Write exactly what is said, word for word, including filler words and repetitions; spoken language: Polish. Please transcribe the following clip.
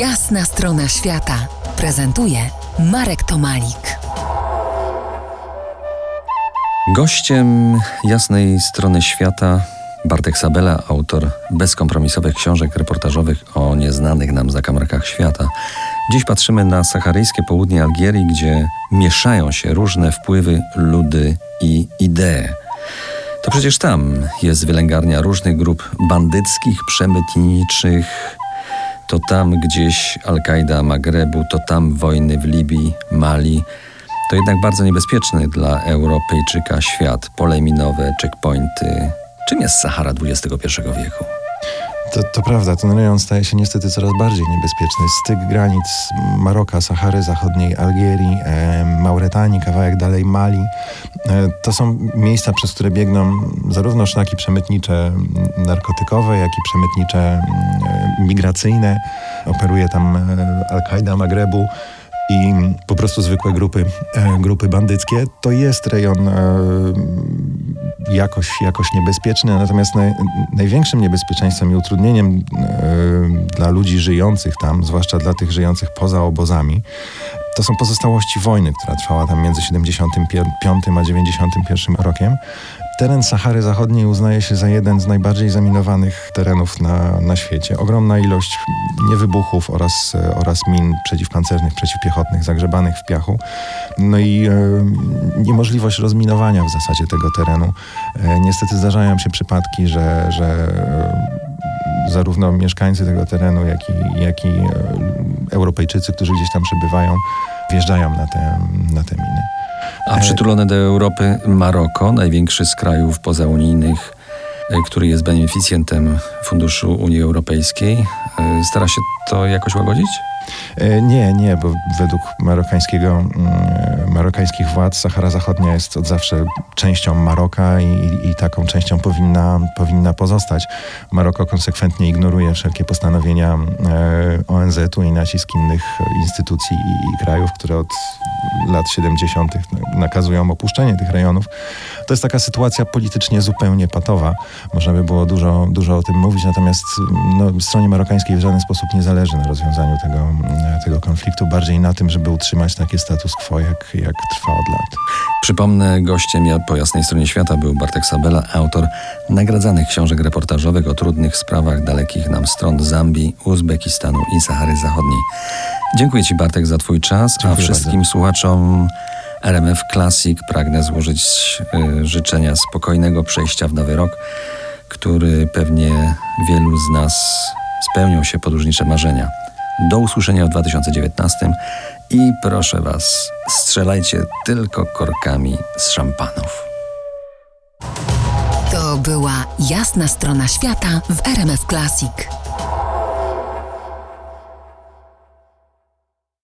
Jasna Strona Świata prezentuje Marek Tomalik. Gościem Jasnej Strony Świata Bartek Sabela, autor bezkompromisowych książek reportażowych o nieznanych nam zakamarkach świata. Dziś patrzymy na saharyjskie południe Algierii, gdzie mieszają się różne wpływy, ludy i idee. To przecież tam jest wylęgarnia różnych grup bandyckich, przemytniczych. To tam gdzieś Al-Qaida Magrebu, to tam wojny w Libii, Mali. To jednak bardzo niebezpieczny dla Europejczyka świat. Pole minowe, checkpointy. Czym jest Sahara dwudziestego pierwszego wieku? To, to prawda, ten rejon staje się niestety coraz bardziej niebezpieczny. Styk granic Maroka, Sahary Zachodniej, Algierii, e, Mauretanii, kawałek dalej Mali. E, to są miejsca, przez które biegną zarówno szlaki przemytnicze narkotykowe, jak i przemytnicze e, migracyjne. Operuje tam e, Al-Qaida Magrebu i po prostu zwykłe grupy, e, grupy bandyckie. To jest rejon e, jakoś, jakoś niebezpieczny, natomiast naj, największym niebezpieczeństwem i utrudnieniem e, dla ludzi żyjących tam, zwłaszcza dla tych żyjących poza obozami, to są pozostałości wojny, która trwała tam między siedemdziesiątym piątym a dziewięćdziesiątym pierwszym rokiem. Teren Sahary Zachodniej uznaje się za jeden z najbardziej zaminowanych terenów na, na świecie. Ogromna ilość niewybuchów oraz, oraz min przeciwpancernych, przeciwpiechotnych, zagrzebanych w piachu. No i e, niemożliwość rozminowania w zasadzie tego terenu. E, niestety zdarzają się przypadki, że, że e, zarówno mieszkańcy tego terenu, jak i, jak i e, Europejczycy, którzy gdzieś tam przebywają, wjeżdżają na te, na te miny. A przytulone do Europy Maroko, największy z krajów pozaunijnych, który jest beneficjentem funduszu Unii Europejskiej, stara się to jakoś łagodzić? Nie, nie, bo według marokańskiego, marokańskich władz Sahara Zachodnia jest od zawsze częścią Maroka i, i taką częścią powinna, powinna pozostać. Maroko konsekwentnie ignoruje wszelkie postanowienia O N Z u i nacisk innych instytucji i, i krajów, które od lat siedemdziesiątych nakazują opuszczenie tych rejonów. To jest taka sytuacja politycznie zupełnie patowa. Można by było dużo, dużo o tym mówić, natomiast no, stronie marokańskiej w żaden sposób nie zależy na rozwiązaniu tego tego konfliktu, bardziej na tym, żeby utrzymać takie status quo, jak, jak trwa od lat. Przypomnę, gościem ja po Jasnej Stronie Świata był Bartek Sabela, autor nagradzanych książek reportażowych o trudnych sprawach dalekich nam stron Zambii, Uzbekistanu i Sahary Zachodniej. Dziękuję Ci, Bartek, za Twój czas. Dziękuję a wszystkim bardzo. Słuchaczom R M F Classic pragnę złożyć y, życzenia spokojnego przejścia w nowy rok, który pewnie wielu z nas spełnią się podróżnicze marzenia. Do usłyszenia w dwa tysiące dziewiętnastym i proszę Was, strzelajcie tylko korkami z szampanów. To była Jasna Strona Świata w R M F Classic.